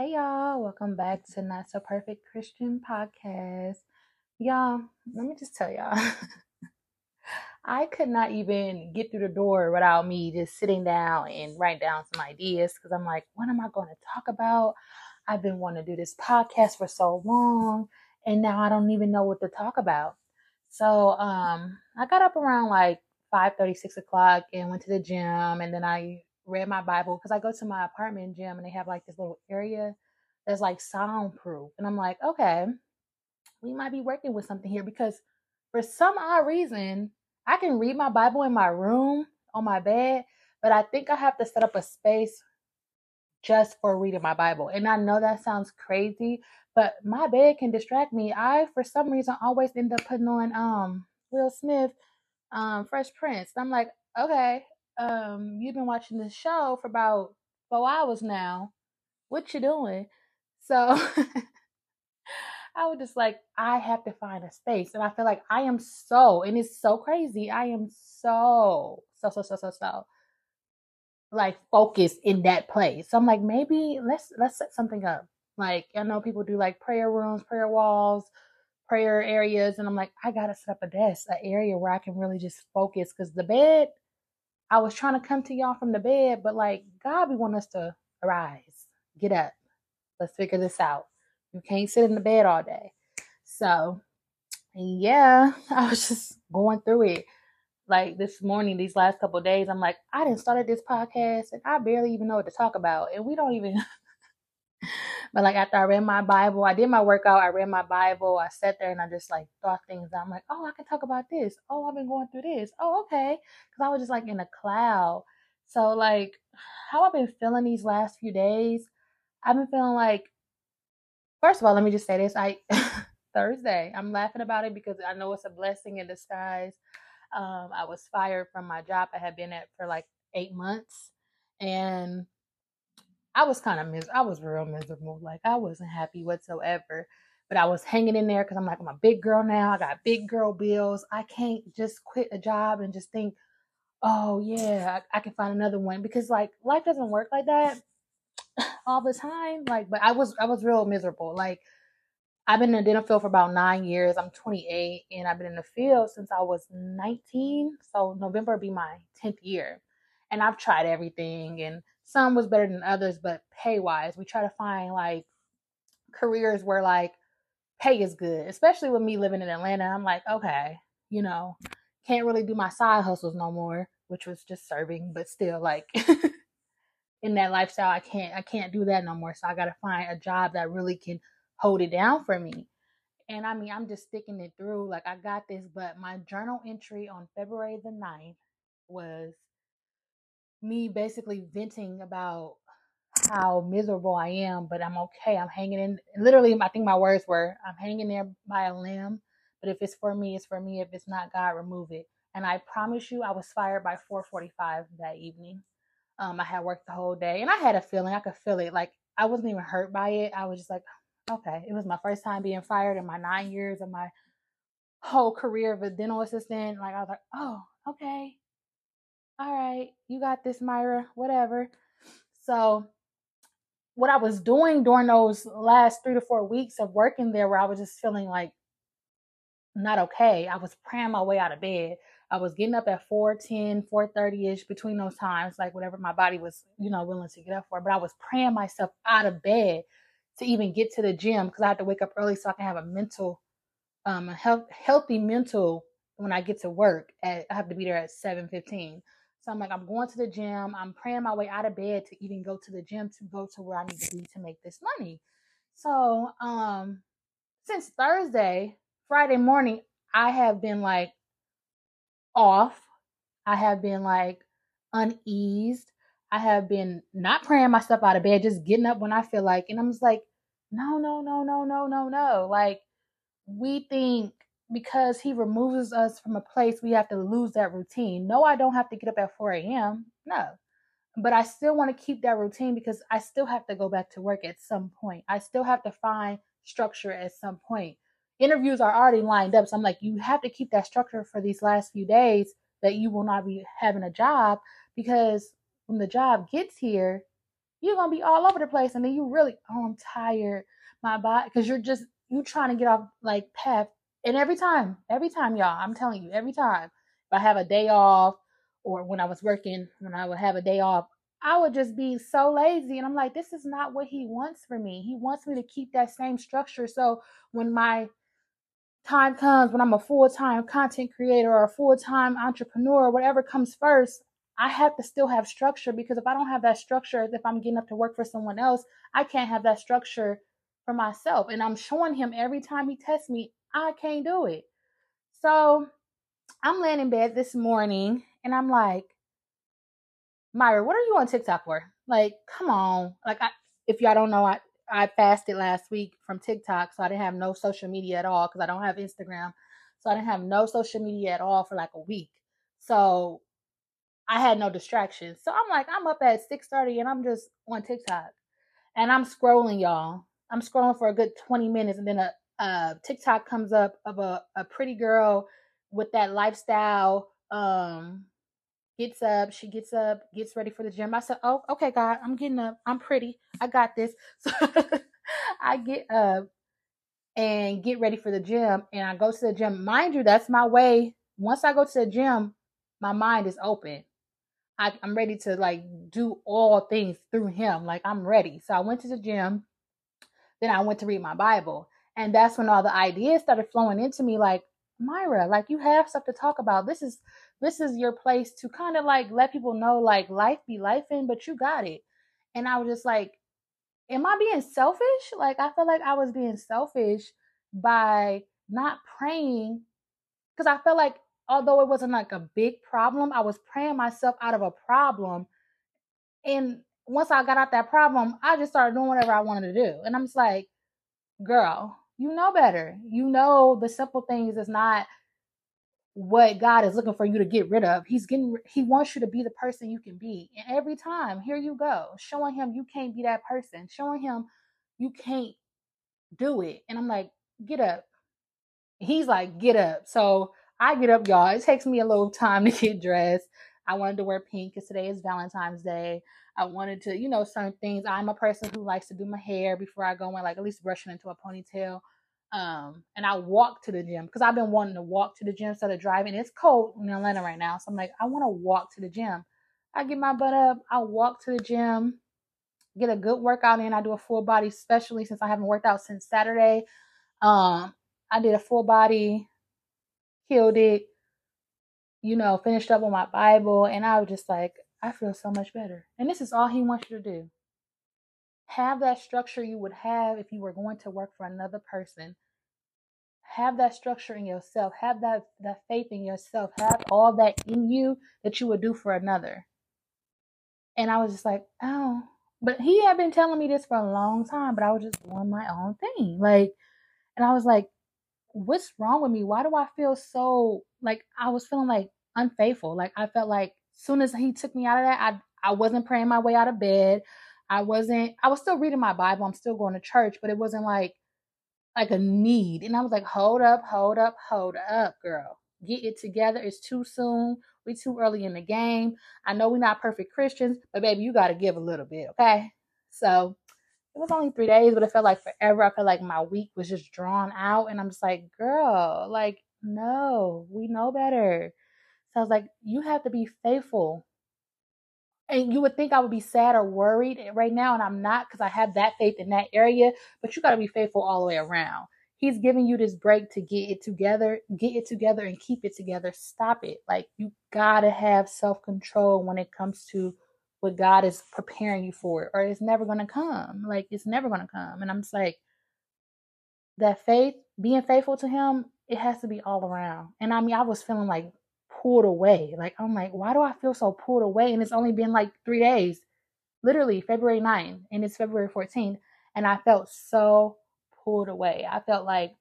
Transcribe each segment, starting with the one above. Hey y'all, welcome back to Not So Perfect Christian Podcast. Y'all, let me just tell y'all, I could not even get through the door without me just sitting down and writing down some ideas because I'm like, what am I going to talk about? I've been wanting to do this podcast for so long and now I don't even know what to talk about. So I got up around like 5:30, 6 o'clock and went to the gym, and then I read my Bible because I go to my apartment gym and they have like this little area that's like soundproof. And I'm like, okay, we might be working with something here, because for some odd reason, I can read my Bible in my room on my bed, but I think I have to set up a space just for reading my Bible. And I know that sounds crazy, but my bed can distract me. I, for some reason, always end up putting on Will Smith, Fresh Prince. And I'm like, okay, you've been watching this show for about 4 hours now. What you doing? So I was just like, I have to find a space. And I feel like I am so, and it's so crazy, I am so like focused in that place. So I'm like, maybe let's set something up. Like, I know people do like prayer rooms, prayer walls, prayer areas. And I'm like, I got to set up a desk, an area where I can really just focus, because the bed, I was trying to come to y'all from the bed, but like, God, we want us to arise, get up. Let's figure this out. You can't sit in the bed all day. So yeah, I was just going through it. Like this morning, these last couple of days, I'm like, I didn't start this podcast and I barely even know what to talk about. And we don't even, but like after I read my Bible, I did my workout, I read my Bible, I sat there and I just like thought things out. I'm like, oh, I can talk about this. Oh, I've been going through this. Oh, okay. Cause I was just like in a cloud. So like how I've been feeling these last few days, I've been feeling like, first of all, let me just say this. Thursday, I'm laughing about it because I know it's a blessing in disguise. I was fired from my job I had been at for like 8 months, and I was kind of miserable. I was real miserable. Like I wasn't happy whatsoever, but I was hanging in there because I'm like, I'm a big girl now. I got big girl bills. I can't just quit a job and just think, oh yeah, I can find another one, because like life doesn't work like that all the time. Like, but I was real miserable. Like I've been in the dental field for about 9 years. I'm 28 and I've been in the field since I was 19. So November will be my 10th year. And I've tried everything, and some was better than others, but pay wise, we try to find like careers where like pay is good, especially with me living in Atlanta. I'm like, okay, you know, can't really do my side hustles no more, which was just serving, but still like in that lifestyle, I can't do that no more. So I got to find a job that really can hold it down for me. And I mean, I'm just sticking it through. Like I got this, but my journal entry on February the 9th was me basically venting about how miserable I am, but I'm okay. I'm hanging in. Literally, I think my words were, I'm hanging there by a limb, but if it's for me, it's for me. If it's not, God, remove it. And I promise you, I was fired by 4:45 that evening. I had worked the whole day and I had a feeling, I could feel it. Like I wasn't even hurt by it. I was just like, okay, it was my first time being fired in my 9 years of my whole career of a dental assistant. Like I was like, oh, okay. All right, you got this, Mara, whatever. So what I was doing during those last 3 to 4 weeks of working there, where I was just feeling like not okay, I was praying my way out of bed. I was getting up at 4:10, 4:30-ish, between those times, like whatever my body was, you know, willing to get up for. But I was praying myself out of bed to even get to the gym, because I had to wake up early so I can have a mental, healthy mental when I get to work. I have to be there at 7:15. So I'm like, I'm going to the gym. I'm praying my way out of bed to even go to the gym, to go to where I need to be to make this money. So since Thursday, Friday morning, I have been like off. I have been like uneased. I have been not praying myself out of bed, just getting up when I feel like, and I'm just like, no. Like we think, because he removes us from a place, we have to lose that routine. No, I don't have to get up at 4 a.m. No, but I still want to keep that routine, because I still have to go back to work at some point. I still have to find structure at some point. Interviews are already lined up. So I'm like, you have to keep that structure for these last few days that you will not be having a job, because when the job gets here, you're going to be all over the place. And then you really, oh, I'm tired. My body, because you're trying to get off like path. And every time, y'all, I'm telling you, every time if I have a day off or when I was working, when I would have a day off, I would just be so lazy. And I'm like, this is not what he wants for me. He wants me to keep that same structure. So when my time comes, when I'm a full-time content creator or a full-time entrepreneur, whatever comes first, I have to still have structure, because if I don't have that structure, if I'm getting up to work for someone else, I can't have that structure for myself. And I'm showing him every time he tests me, I can't do it. So I'm laying in bed this morning and I'm like, Myra, what are you on TikTok for? Like, come on. Like, if y'all don't know, I fasted last week from TikTok, so I didn't have no social media at all because I don't have Instagram. So I didn't have no social media at all for like a week. So I had no distractions. So I'm like, I'm up at 6:30 and I'm just on TikTok. And I'm scrolling, y'all. I'm scrolling for a good 20 minutes. And then a TikTok comes up of a pretty girl with that lifestyle. She gets up, gets ready for the gym. I said, oh, okay, God, I'm getting up. I'm pretty. I got this. So I get up and get ready for the gym. And I go to the gym. Mind you, that's my way. Once I go to the gym, my mind is open. I'm ready to like do all things through him. Like, I'm ready. So I went to the gym. Then I went to read my Bible. And that's when all the ideas started flowing into me. Like, Myra, like, you have stuff to talk about. This is your place to kind of like let people know, like, life be lifing, but you got it. And I was just like, am I being selfish? Like, I feel like I was being selfish by not praying. Because I felt like, although it wasn't like a big problem, I was praying myself out of a problem. And once I got out that problem, I just started doing whatever I wanted to do. And I'm just like, girl, you know better. You know the simple things is not what God is looking for you to get rid of. He wants you to be the person you can be. And every time, here you go, showing him you can't be that person, showing him you can't do it. And I'm like, get up. He's like, get up. So I get up, y'all. It takes me a little time to get dressed. I wanted to wear pink because today is Valentine's Day. I wanted to, you know, certain things. I'm a person who likes to do my hair before I go in, like at least brushing into a ponytail. And I walk to the gym because I've been wanting to walk to the gym instead of driving. It's cold in Atlanta right now. So I'm like, I want to walk to the gym. I get my butt up. I walk to the gym, get a good workout in. I do a full body, especially since I haven't worked out since Saturday. I did a full body, killed it, you know, finished up with my Bible. And I was just like, I feel so much better. And this is all he wants you to do. Have that structure you would have if you were going to work for another person. Have that structure in yourself. Have that faith in yourself. Have all that in you that you would do for another. And I was just like, oh. But he had been telling me this for a long time, but I was just doing my own thing. Like, and I was like, what's wrong with me? Why do I feel so, like, I was feeling like unfaithful. Like, I felt like soon as he took me out of that, I wasn't praying my way out of bed. I was still reading my Bible. I'm still going to church, but it wasn't like a need. And I was like, hold up, girl. Get it together. It's too soon. We too early in the game. I know we're not perfect Christians, but baby, you got to give a little bit. Okay. So it was only 3 days, but it felt like forever. I felt like my week was just drawn out. And I'm just like, girl, like, no, we know better. So I was like, you have to be faithful. And you would think I would be sad or worried right now, and I'm not, because I have that faith in that area. But you got to be faithful all the way around. He's giving you this break to get it together and keep it together. Stop it. Like, you got to have self-control when it comes to what God is preparing you for, or it's never going to come. Like, it's never going to come. And I'm just like, that faith, being faithful to him, it has to be all around. And I mean, I was feeling like pulled away. Like, I'm like, why do I feel so pulled away? And it's only been like 3 days, literally February 9th, and it's February 14th. And I felt so pulled away. I felt like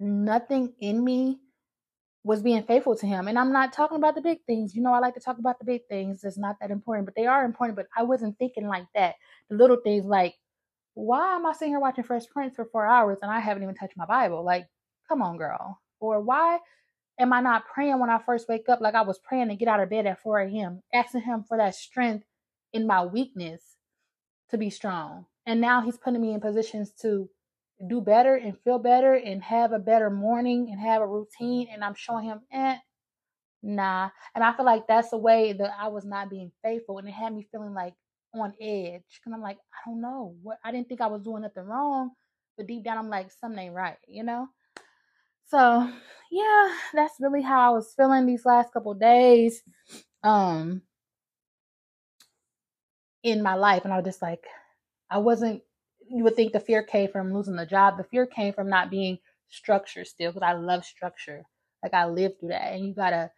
nothing in me was being faithful to him. And I'm not talking about the big things. You know, I like to talk about the big things. It's not that important, but they are important. But I wasn't thinking like that. The little things, like, why am I sitting here watching Fresh Prince for 4 hours and I haven't even touched my Bible? Like, come on, girl. Or why am I not praying when I first wake up? Like, I was praying to get out of bed at 4 a.m., asking him for that strength in my weakness. to be strong. And now he's putting me in positions to do better and feel better and have a better morning and have a routine. And I'm showing him, nah. And I feel like that's a way that I was not being faithful. And it had me feeling like on edge. Because I'm like, I don't know. I didn't think I was doing nothing wrong. But deep down, I'm like, something ain't right, you know? So, yeah, that's really how I was feeling these last couple of days in my life. And I was just like, you would think the fear came from losing the job. The fear came from not being structured still, because I love structure. Like, I lived through that. And you got to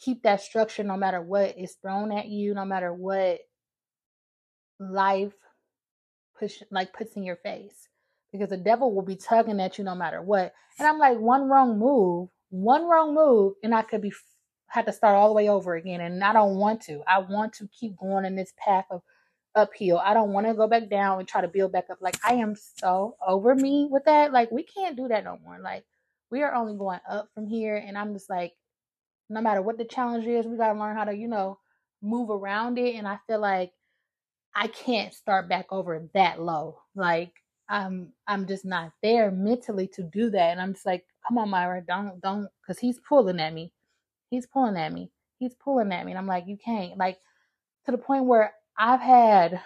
keep that structure no matter what is thrown at you, no matter what life puts in your face. Because the devil will be tugging at you no matter what. And I'm like, one wrong move, and I could have to start all the way over again. And I don't want to. I want to keep going in this path of uphill. I don't want to go back down and try to build back up. Like, I am so over me with that. Like, we can't do that no more. Like, we are only going up from here. And I'm just like, no matter what the challenge is, we got to learn how to, move around it. And I feel like I can't start back over that low. Like, I'm just not there mentally to do that. And I'm just like, come on, Myra, don't, because he's pulling at me. And I'm like, you can't. Like, to the point where I've had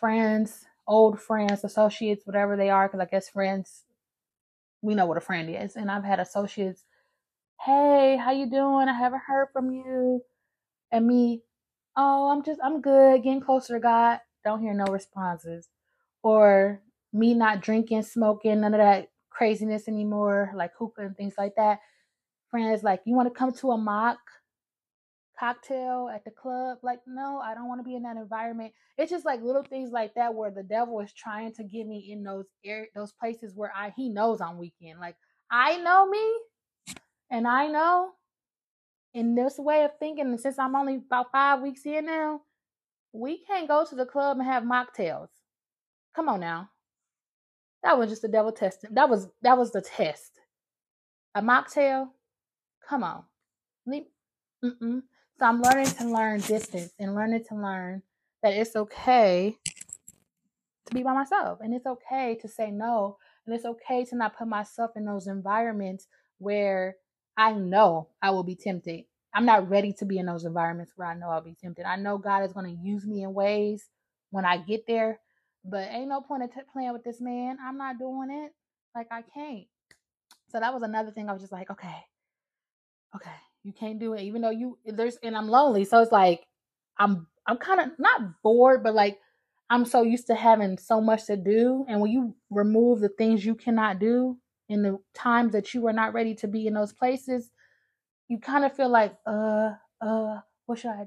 friends, old friends, associates, whatever they are, because I guess friends, we know what a friend is. And I've had associates, hey, how you doing? I haven't heard from you. And me, oh, I'm good, getting closer to God. Don't hear no responses. Or me not drinking, smoking, none of that craziness anymore, like hookah and things like that. Friends, like, you want to come to a mock cocktail at the club? Like, no, I don't want to be in that environment. It's just like little things like that where the devil is trying to get me in those places where he knows I'm weekend. Like, I know me, and I know in this way of thinking, and since I'm only about 5 weeks in now, we can't go to the club and have mocktails. Come on now. That was just the devil testing. That was the test. A mocktail? Come on. Mm-mm. So I'm learning to learn distance and learning to learn that it's okay to be by myself. And it's okay to say no. And it's okay to not put myself in those environments where I know I will be tempted. I'm not ready to be in those environments where I know I'll be tempted. I know God is going to use me in ways when I get there. But ain't no point in playing with this man. I'm not doing it. Like, I can't. So that was another thing. I was just like, okay. You can't do it, even though and I'm lonely. So it's like, I'm kind of not bored, but like, I'm so used to having so much to do. And when you remove the things you cannot do in the times that you are not ready to be in those places, you kind of feel like, what should I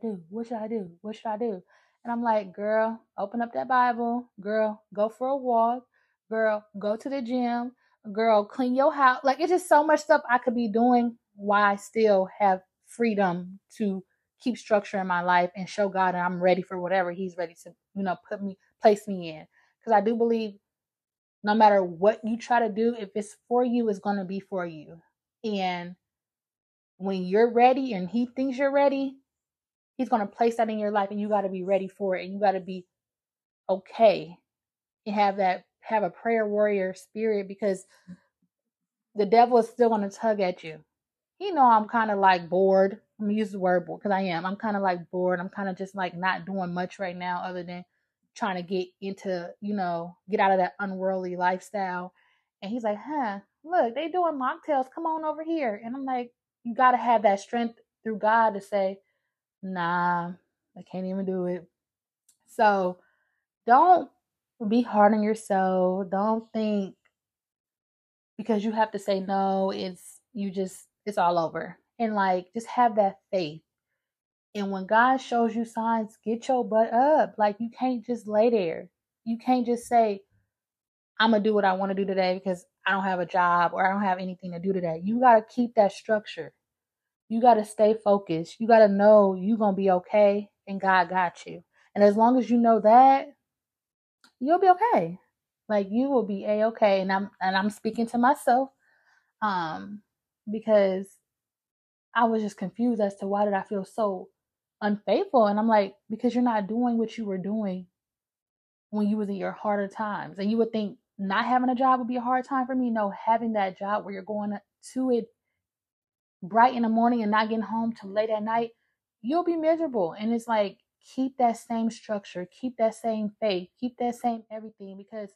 do? And I'm like, girl, open up that Bible. Girl, go for a walk. Girl, go to the gym. Girl, clean your house. Like, it's just so much stuff I could be doing while I still have freedom to keep structuring my life and show God that I'm ready for whatever he's ready to, place me in. Because I do believe no matter what you try to do, if it's for you, it's going to be for you. And when you're ready and he thinks you're ready, he's going to place that in your life, and you got to be ready for it. And you got to be okay and have a prayer warrior spirit, because the devil is still going to tug at you. I'm kind of like bored. I'm going to use the word bored because I am. I'm kind of like bored. I'm kind of just like not doing much right now other than trying to get into, get out of that unworldly lifestyle. And he's like, look, they doing mocktails. Come on over here. And I'm like, you got to have that strength through God to say, nah, I can't even do it. So don't be hard on yourself. Don't think because you have to say no, it's all over. And like, just have that faith. And when God shows you signs, get your butt up. Like, you can't just lay there. You can't just say, I'm going to do what I want to do today because I don't have a job or I don't have anything to do today. You got to keep that structure. You got to stay focused. You got to know you're going to be okay and God got you. And as long as you know that, you'll be okay. Like, you will be A-okay. And I'm speaking to myself. Because I was just confused as to why did I feel so unfaithful? And I'm like, because you're not doing what you were doing when you was in your harder times. And you would think not having a job would be a hard time for me. No, having that job where you're going to it bright in the morning and not getting home till late at night, you'll be miserable. And it's like, keep that same structure, keep that same faith, keep that same everything, because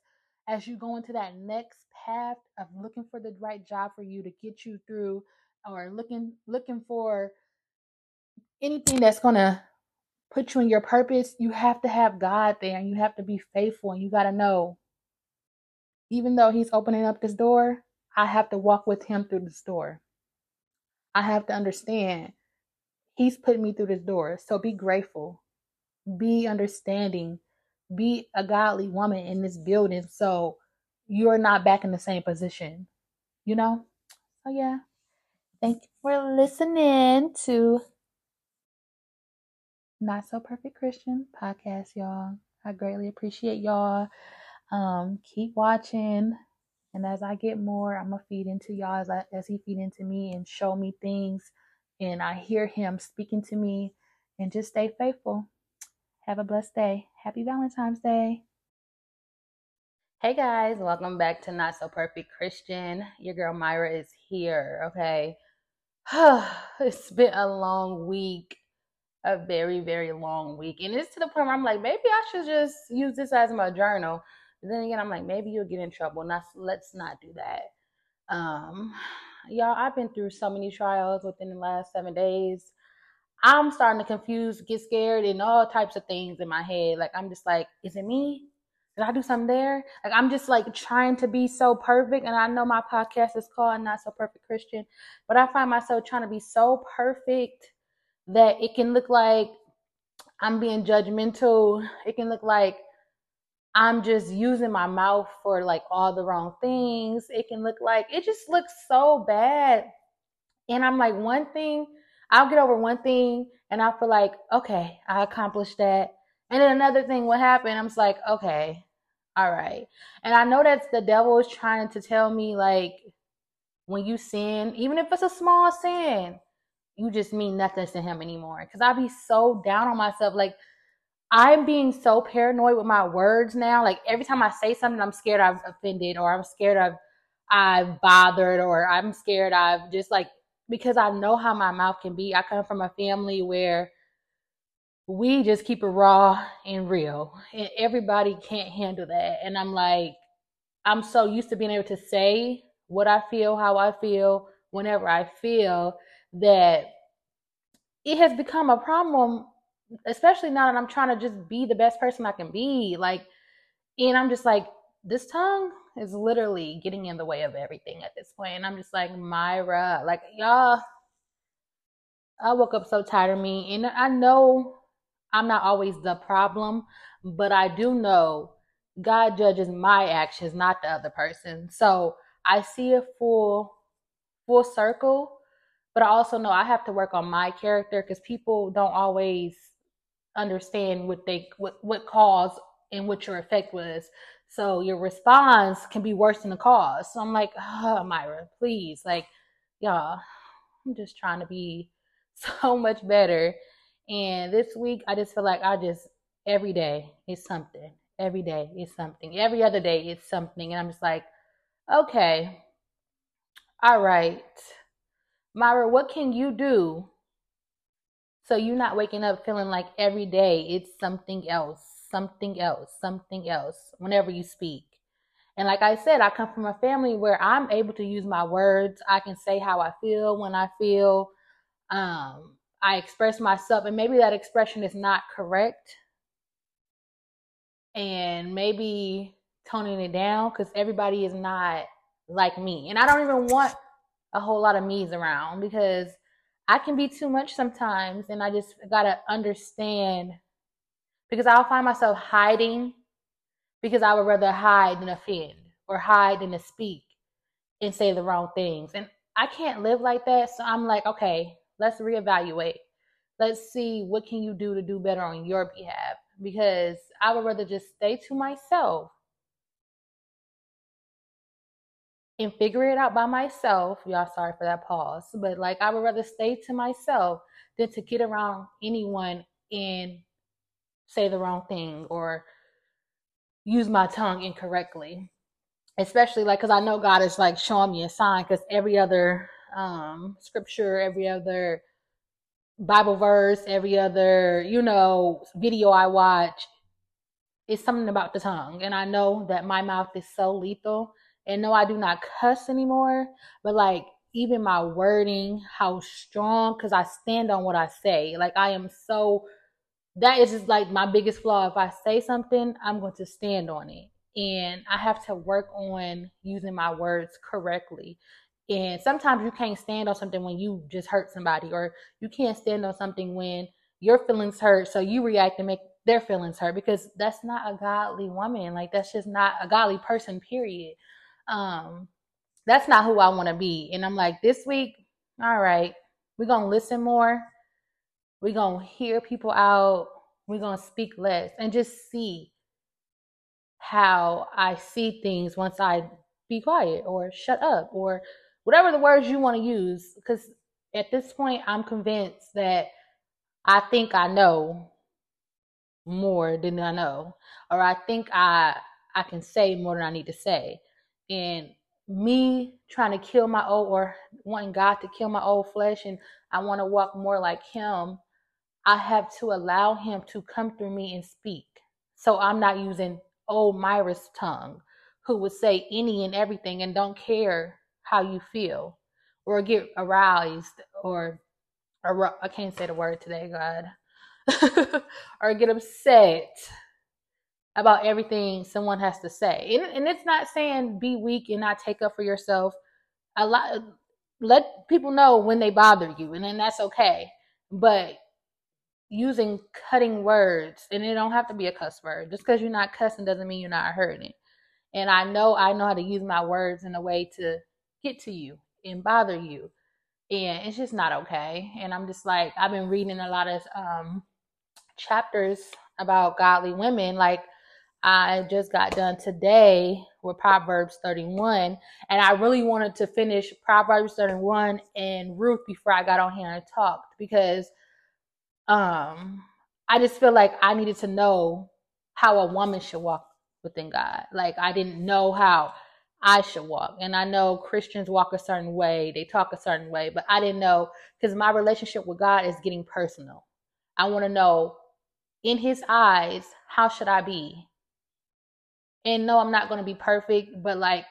as you go into that next path of looking for the right job for you to get you through, or looking for anything that's going to put you in your purpose, you have to have God there, and you have to be faithful, and you got to know, even though he's opening up this door, I have to walk with him through this door. I have to understand he's put me through this door. So be grateful, be understanding, be a godly woman in this building, so you're not back in the same position, you know? So yeah, thank you for listening to Not So Perfect Christian Podcast, y'all. I greatly appreciate y'all. Keep watching, and as I get more, I'm gonna feed into y'all as he feed into me and show me things, and I hear him speaking to me. And just stay faithful. Have a blessed day. Happy Valentine's Day. Hey guys, welcome back to Not So Perfect Christian. Your girl Myra is here, okay? It's been a long week, a very, very long week. And it's to the point where I'm like, maybe I should just use this as my journal. But then again, I'm like, maybe you'll get in trouble. And let's not do that. Y'all, I've been through so many trials within the last 7 days. I'm starting to confuse, get scared, and all types of things in my head. Like, I'm just like, is it me? Did I do something there? Like, I'm just like trying to be so perfect. And I know my podcast is called Not So Perfect Christian, but I find myself trying to be so perfect that it can look like I'm being judgmental. It can look like I'm just using my mouth for like all the wrong things. It can look like, it just looks so bad. And I'm like, one thing, I'll get over one thing and I feel like, okay, I accomplished that. And then another thing will happen. I'm just like, okay, all right. And I know that's the devil is trying to tell me, like, when you sin, even if it's a small sin, you just mean nothing to him anymore. Because I be so down on myself. Like, I'm being so paranoid with my words now. Like, every time I say something, I'm scared I've offended, or I'm scared I've bothered, or I'm scared I've just, like, because I know how my mouth can be. I come from a family where we just keep it raw and real, and everybody can't handle that. And I'm like, I'm so used to being able to say what I feel, how I feel, whenever I feel, that it has become a problem, especially now that I'm trying to just be the best person I can be. Like, and I'm just like, this tongue is literally getting in the way of everything at this point. And I'm just like, Myra, like, y'all, I woke up so tired of me. And I know I'm not always the problem, but I do know God judges my actions, not the other person. So I see a full circle, but I also know I have to work on my character, because people don't always understand what caused and what your effect was. So your response can be worse than the cause. So I'm like, oh, Myra, please. Like, y'all, I'm just trying to be so much better. And this week, I just feel like every day is something. Every day is something. Every other day is something. And I'm just like, okay, all right. Myra, what can you do so you're not waking up feeling like every day it's something else? Something else, something else, whenever you speak. And like I said, I come from a family where I'm able to use my words. I can say how I feel when I feel. I express myself, and maybe that expression is not correct. And maybe toning it down, because everybody is not like me. And I don't even want a whole lot of me's around, because I can be too much sometimes, and I just got to understand. Because I'll find myself hiding, because I would rather hide than offend, or hide than to speak and say the wrong things. And I can't live like that. So I'm like, okay, let's reevaluate. Let's see what can you do to do better on your behalf. Because I would rather just stay to myself and figure it out by myself. Y'all, sorry for that pause, but like, I would rather stay to myself than to get around anyone and say the wrong thing or use my tongue incorrectly. Especially like, because I know God is like showing me a sign, because every other scripture, every other Bible verse, every other, you know, video I watch, it's something about the tongue. And I know that my mouth is so lethal. And no, I do not cuss anymore, but like even my wording, how strong, because I stand on what I say. Like I am so, that is just like my biggest flaw. If I say something, I'm going to stand on it. And I have to work on using my words correctly. And sometimes you can't stand on something when you just hurt somebody, or you can't stand on something when your feelings hurt. So you react and make their feelings hurt, because that's not a godly woman. Like that's just not a godly person, period. That's not who I want to be. And I'm like, this week, all right, we're going to listen more. We're going to hear people out. We're going to speak less and just see how I see things once I be quiet or shut up or whatever the words you want to use. Because at this point, I'm convinced that I think I know more than I know, or I think I can say more than I need to say. And me trying to kill my old, or wanting God to kill my old flesh, and I want to walk more like him, I have to allow him to come through me and speak. So I'm not using old Myra's tongue, who would say any and everything and don't care how you feel or get aroused or I can't say the word today, God, or get upset about everything someone has to say. And it's not saying be weak and not take up for yourself. A lot, let people know when they bother you, and then that's okay. But using cutting words, and it don't have to be a cuss word. Just because you're not cussing doesn't mean you're not hurting. And I know how to use my words in a way to get to you and bother you, and it's just not okay. And I'm just like, I've been reading a lot of chapters about godly women. Like I just got done today with Proverbs 31, and I really wanted to finish Proverbs 31 and Ruth before I got on here and talked, because I just feel like I needed to know how a woman should walk within God. Like I didn't know how I should walk. And I know Christians walk a certain way, they talk a certain way, but I didn't know, because my relationship with God is getting personal. I want to know, in his eyes, how should I be? And no, I'm not going to be perfect, but like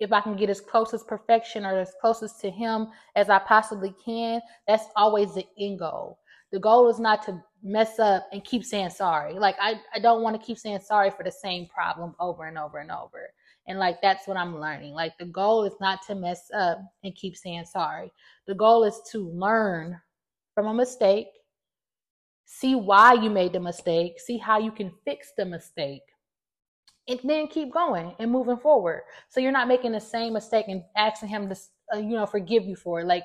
if I can get as close as perfection or as closest to him as I possibly can, that's always the end goal. The goal is not to mess up and keep saying sorry. Like I don't want to keep saying sorry for the same problem over and over and over. And like, that's what I'm learning. Like the goal is not to mess up and keep saying sorry. The goal is to learn from a mistake, see why you made the mistake, see how you can fix the mistake, and then keep going and moving forward. So you're not making the same mistake and asking him to, forgive you for it. Like,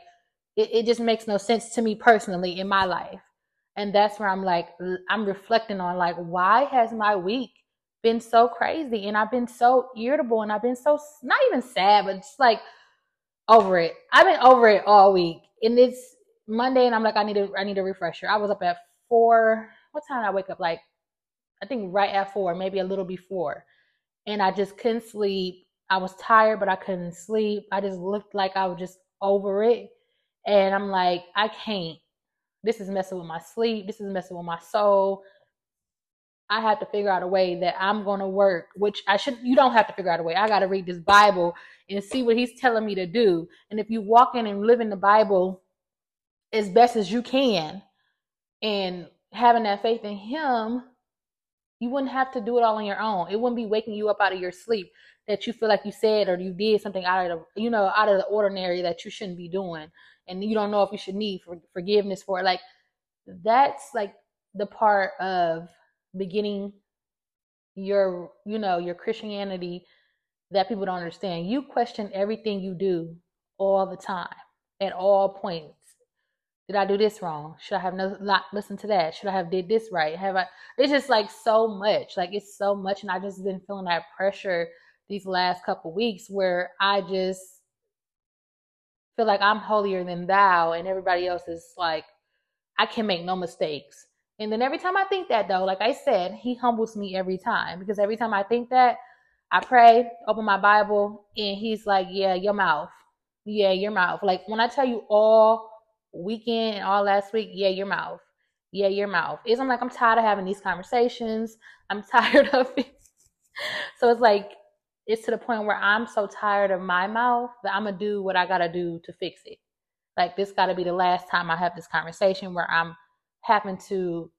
it just makes no sense to me personally in my life. And that's where I'm like, I'm reflecting on like, why has my week been so crazy? And I've been so irritable, and I've been so, not even sad, but just like over it. I've been over it all week. And it's Monday, and I'm like, I need a refresher. I was up at 4, what time did I wake up? Like, I think right at 4, maybe a little before. And I just couldn't sleep. I was tired, but I couldn't sleep. I just looked like I was just over it. And I'm like, I can't. This is messing with my sleep. This is messing with my soul. I have to figure out a way that I'm going to work, which I shouldn't. You don't have to figure out a way. I got to read this Bible and see what he's telling me to do. And if you walk in and live in the Bible as best as you can and having that faith in him, you wouldn't have to do it all on your own. It wouldn't be waking you up out of your sleep that you feel like you said or you did something out of the ordinary that you shouldn't be doing. And you don't know if you should need forgiveness for it. Like, that's like the part of beginning your Christianity that people don't understand. You question everything you do all the time, at all points. Did I do this wrong? Should I have not listened to that? Should I have did this right? It's just like so much. Like, it's so much. And I just been feeling that pressure these last couple weeks where I just feel like I'm holier than thou and everybody else is like, I can make no mistakes. And then every time I think that, though, like I said, he humbles me every time, because every time I think that, I pray, open my Bible, and he's like, yeah, your mouth. Yeah, your mouth. Like when I tell you all weekend and all last week, yeah, your mouth. Yeah, your mouth. It's, I'm like, I'm tired of having these conversations. I'm tired of it. So it's like, it's to the point where I'm so tired of my mouth that I'm going to do what I got to do to fix it. Like this got to be the last time I have this conversation where I'm having to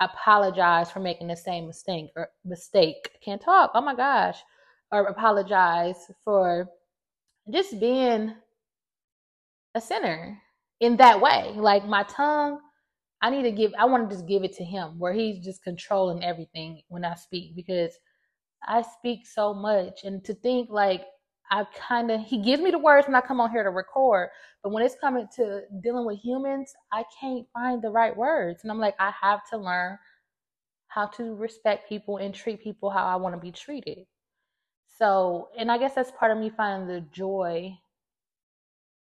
apologize for making the same mistake or Can't talk. Oh my gosh. Or apologize for just being a sinner in that way. Like my tongue, I want to just give it to him where he's just controlling everything when I speak, because I speak so much. And to think like he gives me the words when I come on here to record, but when it's coming to dealing with humans, I can't find the right words. And I'm like, I have to learn how to respect people and treat people how I want to be treated. So, and I guess that's part of me finding the joy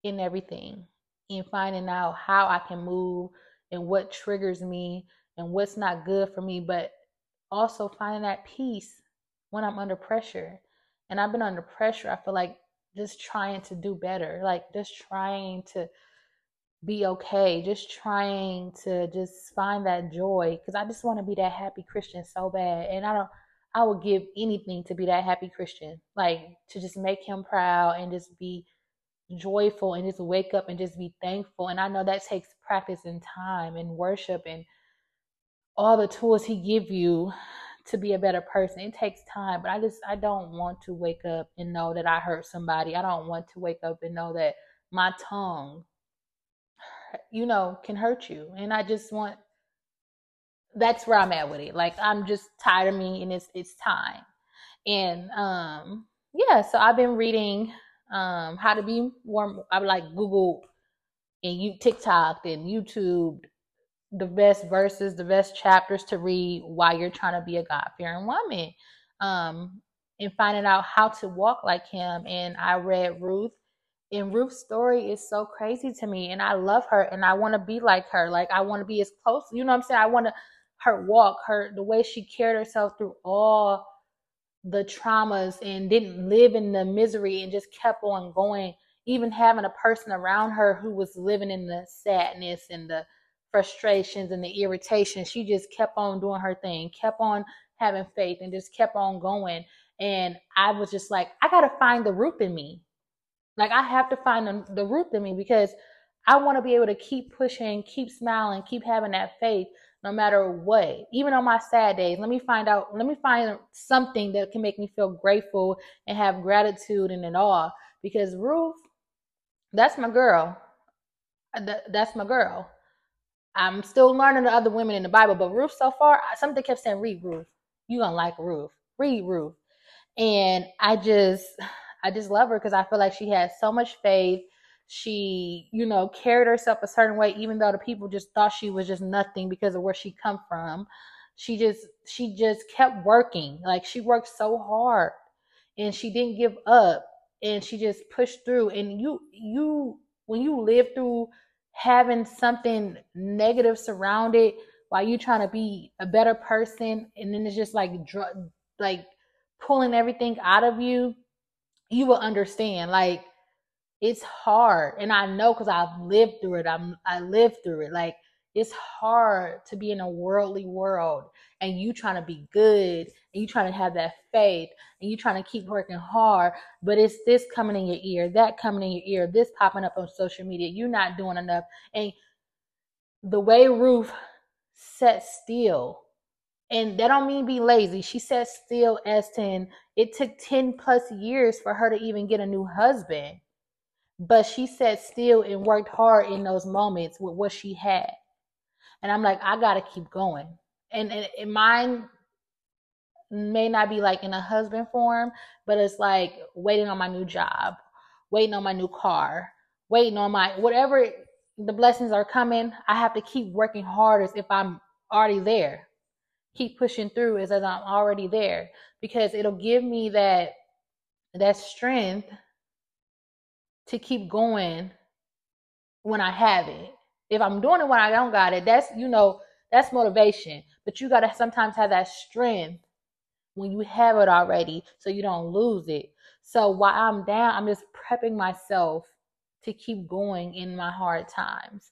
in everything and finding out how I can move and what triggers me and what's not good for me, but also finding that peace when I'm under pressure. And I've been under pressure, I feel like, just trying to do better, like just trying to be okay, just trying to just find that joy, because I just want to be that happy Christian so bad. And I would give anything to be that happy Christian, like to just make him proud and just be joyful and just wake up and just be thankful. And I know that takes practice and time and worship and all the tools he give you to be a better person. It takes time, but I don't want to wake up and know that I hurt somebody. I don't want to wake up and know that my tongue, can hurt you. And that's where I'm at with it. Like, I'm just tired of me, and it's time. And, so I've been reading, how to be warm. I've like Googled and TikTok and YouTube, the best verses, the best chapters to read while you're trying to be a God-fearing woman, and finding out how to walk like him. And I read Ruth, and Ruth's story is so crazy to me, and I love her, and I want to be like her. Like, I want to be as close, I want to, her walk, the way she carried herself through all the traumas and didn't live in the misery and just kept on going, even having a person around her who was living in the sadness and the frustrations and the irritation. She just kept on doing her thing, kept on having faith, and just kept on going. And I was just like, I got to find the Ruth in me. Like, I have to find the Ruth in me, because I want to be able to keep pushing, keep smiling, keep having that faith no matter what. Even on my sad days, let me find something that can make me feel grateful and have gratitude and it all. Because Ruth, that's my girl. That's my girl. I'm still learning the other women in the Bible, but Ruth so far, something kept saying, read Ruth. You're going to like Ruth. Read Ruth. And I just love her, because I feel like she had so much faith. She, carried herself a certain way, even though the people just thought she was just nothing because of where she come from. She just kept working. Like, she worked so hard, and she didn't give up, and she just pushed through. And you, when you live through having something negative surrounded while you trying to be a better person, and then it's just like pulling everything out of you, you will understand. Like, it's hard, and I know, because I've lived through it. I lived through it. Like, it's hard to be in a worldly world, and you trying to be good, and you trying to have that faith, and you trying to keep working hard, but it's this coming in your ear, that coming in your ear, this popping up on social media, you're not doing enough. And the way Ruth sat still, and that don't mean be lazy. She sat still as it took 10 plus years for her to even get a new husband, but she sat still and worked hard in those moments with what she had. And I'm like, I got to keep going. And mine may not be like in a husband form, but it's like waiting on my new job, waiting on my new car, waiting on my whatever the blessings are coming. I have to keep working hard as if I'm already there. Keep pushing through as if I'm already there, because it'll give me that that strength to keep going when I have it. If I'm doing it when I don't got it, that's, you know, that's motivation. But you got to sometimes have that strength when you have it already so you don't lose it. So while I'm down, I'm just prepping myself to keep going in my hard times.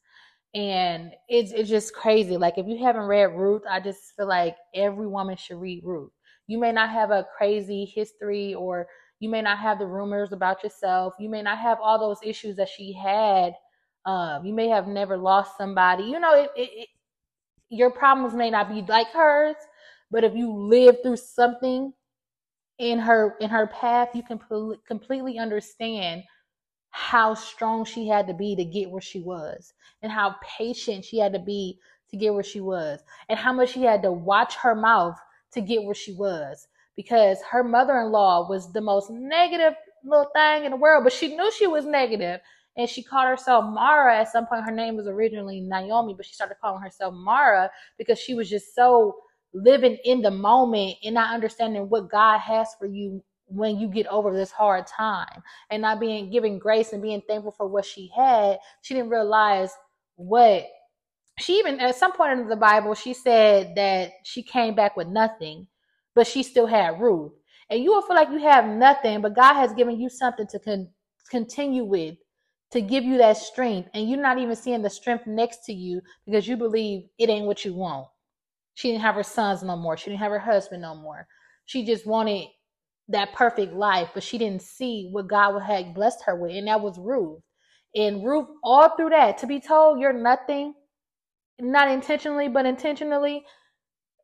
And it's just crazy. Like, if you haven't read Ruth, I just feel like every woman should read Ruth. You may not have a crazy history, or you may not have the rumors about yourself. You may not have all those issues that she had. You may have never lost somebody. You know, your problems may not be like hers, but if you live through something in her path, you can completely understand how strong she had to be to get where she was, and how patient she had to be to get where she was, and how much she had to watch her mouth to get where she was, because her mother-in-law was the most negative little thing in the world, but she knew she was negative. And she called herself Mara at some point. Her name was originally Naomi, but she started calling herself Mara because she was just so living in the moment and not understanding what God has for you when you get over this hard time, and not being giving grace and being thankful for what she had. She didn't realize what she even, at some point in the Bible, she said that she came back with nothing, but she still had Ruth. And you will feel like you have nothing, but God has given you something to continue with, to give you that strength. And you're not even seeing the strength next to you because you believe it ain't what you want. She didn't have her sons no more. She didn't have her husband no more. She just wanted that perfect life, but she didn't see what God had blessed her with. And that was Ruth. And Ruth, all through that, to be told you're nothing, not intentionally, but intentionally.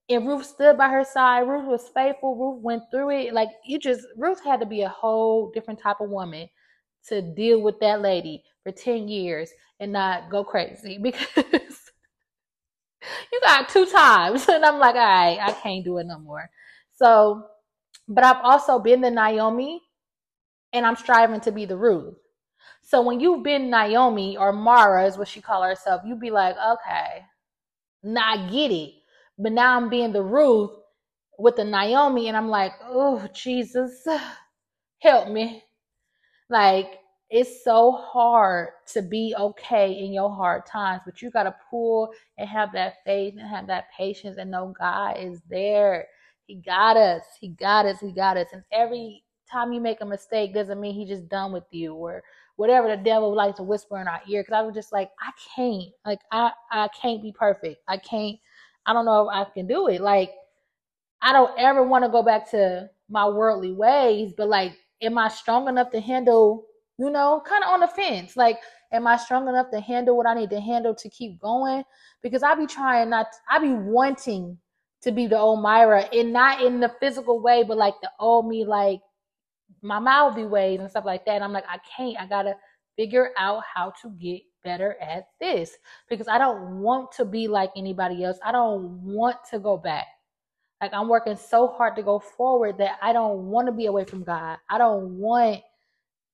And Ruth stood by her side. Ruth was faithful. Ruth went through it. Like, Ruth had to be a whole different type of woman to deal with that lady for 10 years and not go crazy, because you got two times. And I'm like, all right, I can't do it no more. So, but I've also been the Naomi, and I'm striving to be the Ruth. So when you've been Naomi, or Mara is what she called herself, you'd be like, okay, now I get it. But now I'm being the Ruth with the Naomi, and I'm like, oh, Jesus, help me. Like, it's so hard to be okay in your hard times, but you got to pull and have that faith and have that patience and know God is there. He got us. He got us. He got us. And every time you make a mistake doesn't mean he's just done with you, or whatever the devil would like to whisper in our ear. Because I was just like, I can't. Like, I can't be perfect. I can't. I don't know if I can do it. Like, I don't ever want to go back to my worldly ways, but like, am I strong enough to handle, you know, kind of on the fence? Like, am I strong enough to handle what I need to handle to keep going? Because I be trying not, I be wanting to be the old Myra, and not in the physical way, but like the old me, like my mouthy ways and stuff like that. And I'm like, I can't. I got to figure out how to get better at this, because I don't want to be like anybody else. I don't want to go back. Like, I'm working so hard to go forward that I don't want to be away from God. I don't want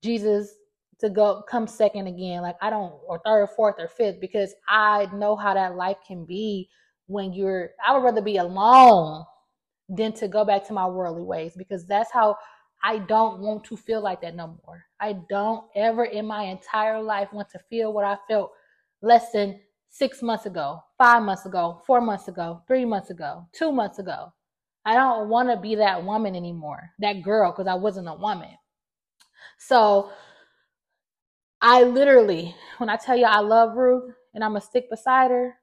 Jesus to come second again. Like, I don't, or third, fourth, or fifth, because I know how that life can be when you're, I would rather be alone than to go back to my worldly ways, because that's how, I don't want to feel like that no more. I don't ever in my entire life want to feel what I felt less than 6 months ago, 5 months ago, 4 months ago, 3 months ago, 2 months ago. I don't want to be that woman anymore, that girl, because I wasn't a woman. So I literally, when I tell you I love Ruth and I'm going to stick beside her,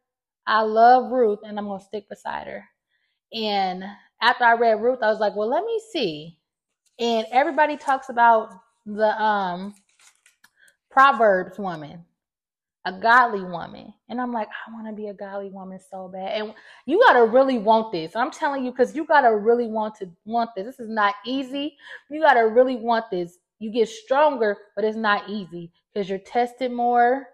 I love Ruth and I'm going to stick beside her. And after I read Ruth, I was like, well, let me see. And everybody talks about the Proverbs woman, a godly woman. And I'm like, I want to be a godly woman so bad. And you got to really want this. I'm telling you, because you got to really want this. This is not easy. You got to really want this. You get stronger, but it's not easy, because you're tested more.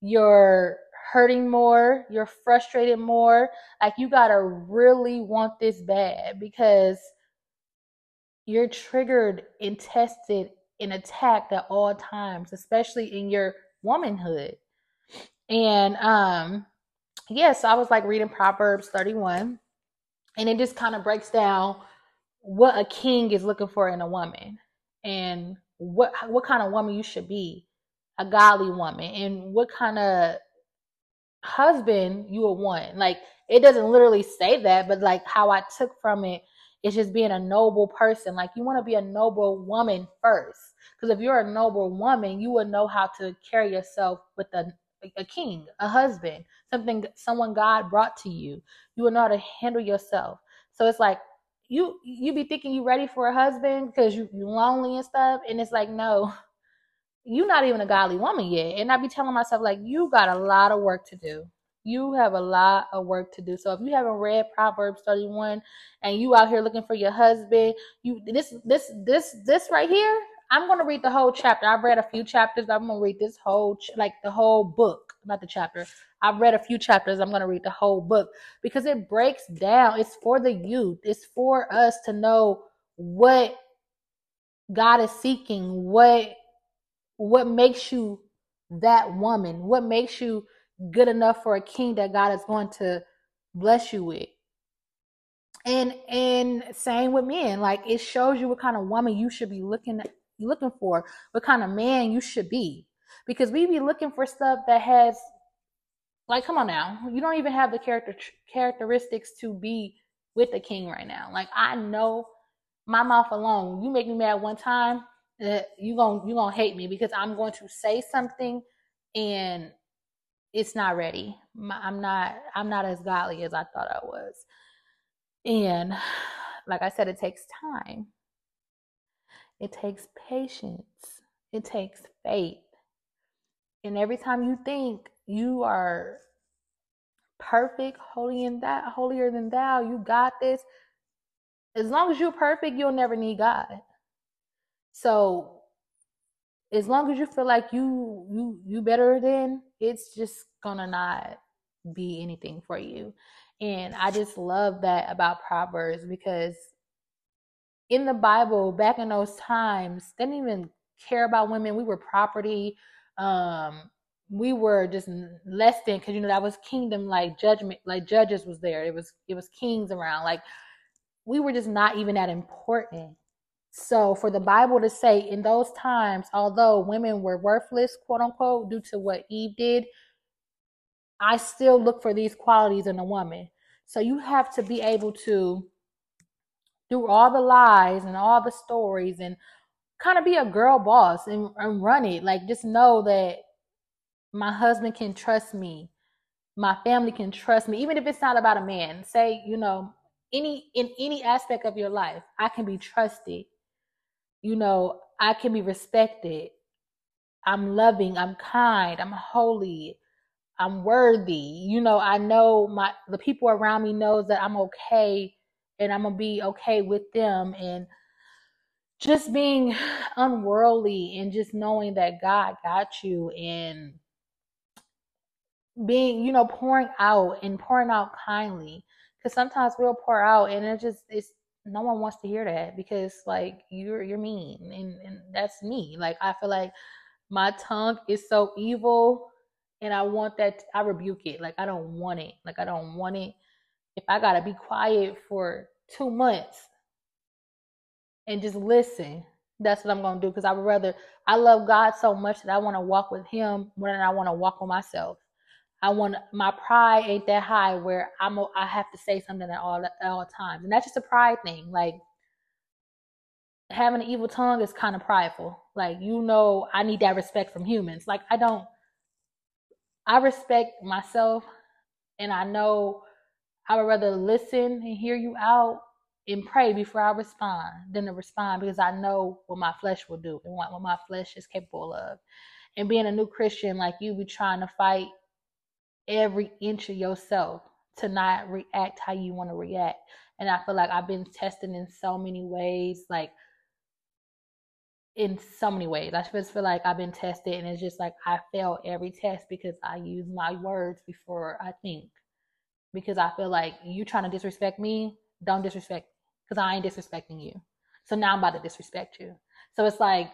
You're hurting more. You're frustrated more. Like, you got to really want this bad, because you're triggered and tested and attacked at all times, especially in your womanhood. And so I was like reading Proverbs 31, and it just kind of breaks down what a king is looking for in a woman. and what kind of woman you should be, a godly woman, and what kind of husband you would want. Like, it doesn't literally say that, but like how I took from it is just being a noble person. Like, you want to be a noble woman first, because if you're a noble woman, you will know how to carry yourself with a king, a husband, someone God brought to you. You will know how to handle yourself. So it's like you be thinking you ready for a husband because you lonely and stuff, and it's like, no, you're not even a godly woman yet. And I be telling myself, like, you got a lot of work to do. You have a lot of work to do. So if you haven't read Proverbs 31 and you out here looking for your husband, this right here, I'm going to read the whole chapter. I've read a few chapters, but I'm going to read this whole, like the whole book, not the chapter. I've read a few chapters. I'm going to read the whole book because it breaks down. It's for the youth. It's for us to know what God is seeking, what makes you that woman, what makes you good enough for a king that God is going to bless you with. And same with men. Like, it shows you what kind of woman you should be looking for, what kind of man you should be, because we be looking for stuff that has, like, come on now, you don't even have the characteristics to be with the king right now. Like, I know my mouth alone, you make me mad one time, you gonna hate me because I'm going to say something and it's not ready. I'm not as godly as I thought I was. And like I said, it takes time. It takes patience. It takes faith. And every time you think you are perfect, holier than thou, you got this. As long as you're perfect, you'll never need God. So as long as you feel like you better than, it's just gonna not be anything for you. And I just love that about Proverbs, because in the Bible, back in those times, they didn't even care about women. We were property. We were just less than, because, you know, that was kingdom, like judgment, like judges was there. It was kings around. Like, we were just not even that important. So for the Bible to say in those times, although women were worthless, quote unquote, due to what Eve did, I still look for these qualities in a woman. So you have to be able to, through all the lies and all the stories, and kind of be a girl boss and run it. Like, just know that my husband can trust me. My family can trust me. Even if it's not about a man, say, you know, in any aspect of your life, I can be trusted. You know, I can be respected. I'm loving, I'm kind, I'm holy, I'm worthy. You know, I know the people around me knows that I'm okay, and I'm gonna be okay with them. And just being unworldly and just knowing that God got you, and being, you know, pouring out kindly. Because sometimes we'll pour out and it's no one wants to hear that, because like you're mean, and that's me. Like, I feel like my tongue is so evil. And I want that. I rebuke it. Like, I don't want it. Like, I don't want it. If I got to be quiet for 2 months and just listen, that's what I'm going to do. Because I love God so much that I want to walk with him more than I want to walk with myself. My pride ain't that high where I have to say something at all times. And that's just a pride thing. Like, having an evil tongue is kind of prideful. Like, you know, I need that respect from humans. Like, I respect myself, and I know I would rather listen and hear you out and pray before I respond than to respond, because I know what my flesh will do and what my flesh is capable of. And being a new Christian, like, you be trying to fight every inch of yourself to not react how you want to react. And I feel like I've been tested in so many ways, like, in so many ways. I just feel like I've been tested, and it's just like I fail every test because I use my words before I think. Because I feel like you trying to disrespect me, don't disrespect me, because I ain't disrespecting you. So now I'm about to disrespect you. So it's like,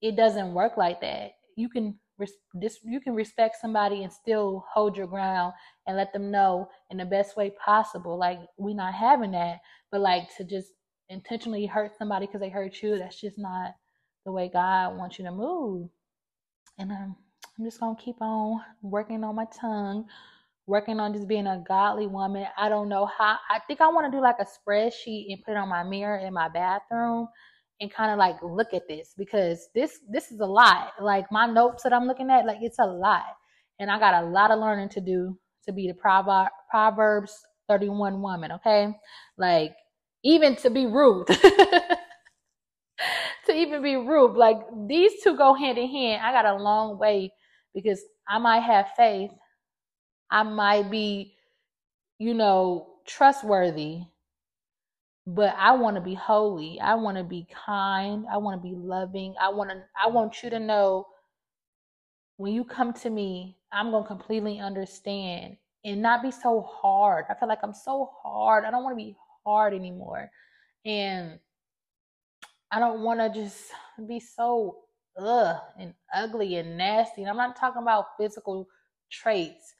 it doesn't work like that. You can respect somebody and still hold your ground and let them know in the best way possible. Like, we not having that, but like to just intentionally hurt somebody because they hurt you. That's just not the way God wants you to move. And I'm just going to keep on working on my tongue, working on just being a godly woman. I don't know how. I think I want to do like a spreadsheet and put it on my mirror in my bathroom and kind of like look at this, because this is a lot. Like my notes that I'm looking at, like it's a lot. And I got a lot of learning to do to be the Proverbs 31 woman, okay? Like even to be Ruth. To even be Ruth. Like these two go hand in hand. I got a long way, because I might have faith. I might be, trustworthy, but I want to be holy. I want to be kind. I want to be loving. I want you to know, when you come to me, I'm going to completely understand and not be so hard. I feel like I'm so hard. I don't want to be hard anymore. And I don't want to just be so and ugly and nasty. And I'm not talking about physical traits,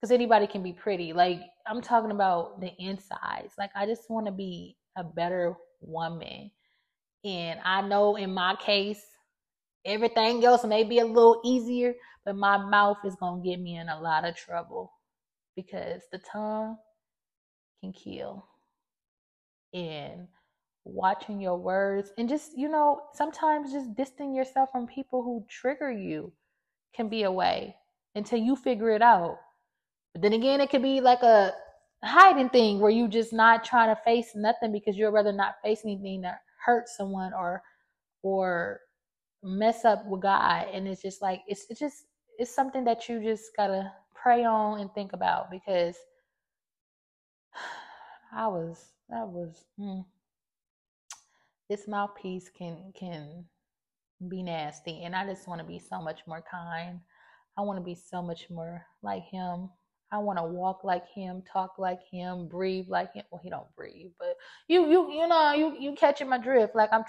because anybody can be pretty. Like I'm talking about the insides. Like I just want to be a better woman. And I know in my case, everything else may be a little easier, but my mouth is going to get me in a lot of trouble, because the tongue can kill. And watching your words and just, sometimes just distancing yourself from people who trigger you can be a way until you figure it out. But then again, it could be like a hiding thing where you just not trying to face nothing, because you'd rather not face anything that hurts someone or mess up with God. And it's just like, it's something that you just gotta pray on and think about, because this mouthpiece can be nasty. And I just want to be so much more kind. I want to be so much more like him. I want to walk like him, talk like him, breathe like him. Well, he don't breathe, but you catching my drift. Like I'm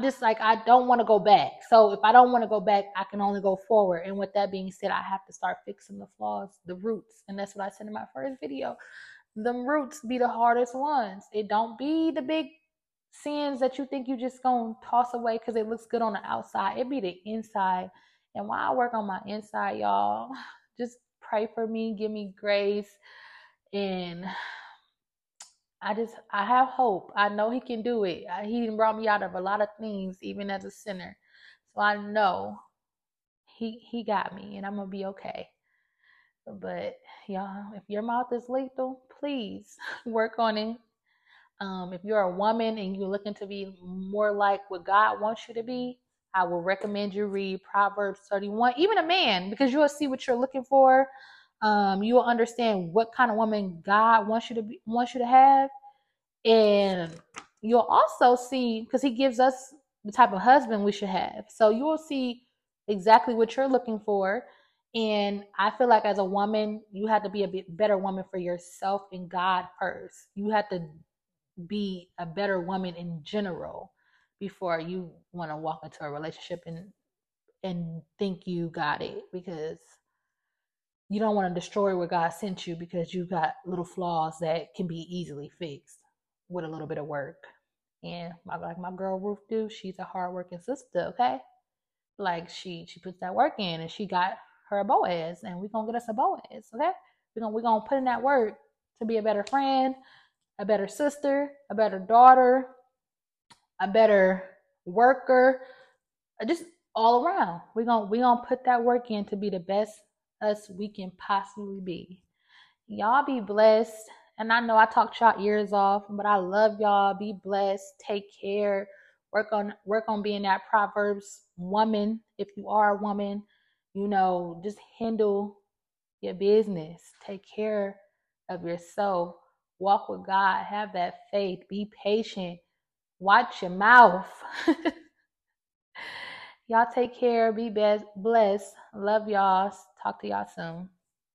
just like, I don't want to go back. So if I don't want to go back, I can only go forward. And with that being said, I have to start fixing the flaws, the roots. And that's what I said in my first video. The roots be the hardest ones. It don't be the big sins that you think you just gonna toss away because it looks good on the outside. It be the inside. And while I work on my inside, y'all, just pray for me, give me grace. And I have hope. I know he can do it. He brought me out of a lot of things, even as a sinner. So I know he got me, and I'm going to be okay. But y'all, if your mouth is lethal, please work on it. If you're a woman and you're looking to be more like what God wants you to be, I will recommend you read Proverbs 31, even a man, because you will see what you're looking for. You will understand what kind of woman God wants you to be, wants you to have. And you'll also see, because he gives us the type of husband we should have. So you will see exactly what you're looking for. And I feel like as a woman, you have to be a better woman for yourself and God first. You have to be a better woman in general before you want to walk into a relationship and think you got it, because you don't want to destroy what God sent you, because you got little flaws that can be easily fixed with a little bit of work. And my girl Ruth, she's a hardworking sister, okay? Like she puts that work in, and she got her a Boaz, and we're going to get us a Boaz, okay? We're going to put in that work to be a better friend, a better sister, a better daughter, a better worker, just all around. We're gonna put that work in to be the best us we can possibly be. Y'all be blessed. And I know I talked y'all ears off, but I love y'all. Be blessed. Take care. Work on being that Proverbs woman. If you are a woman, just handle your business. Take care of yourself. Walk with God. Have that faith. Be patient. Watch your mouth. Y'all take care. Be blessed. Love y'all. Talk to y'all soon.